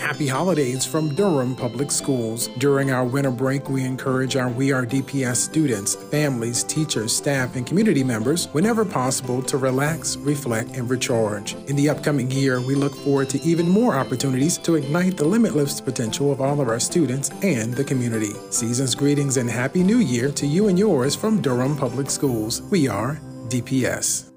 Happy holidays from Durham Public Schools. During our winter break, we encourage our We Are DPS students, families, teachers, staff, and community members, whenever possible, to relax, reflect, and recharge. In the upcoming year, we look forward to even more opportunities to ignite the limitless potential of all of our students and the community. Season's greetings and Happy New Year to you and yours from Durham Public Schools. We Are DPS.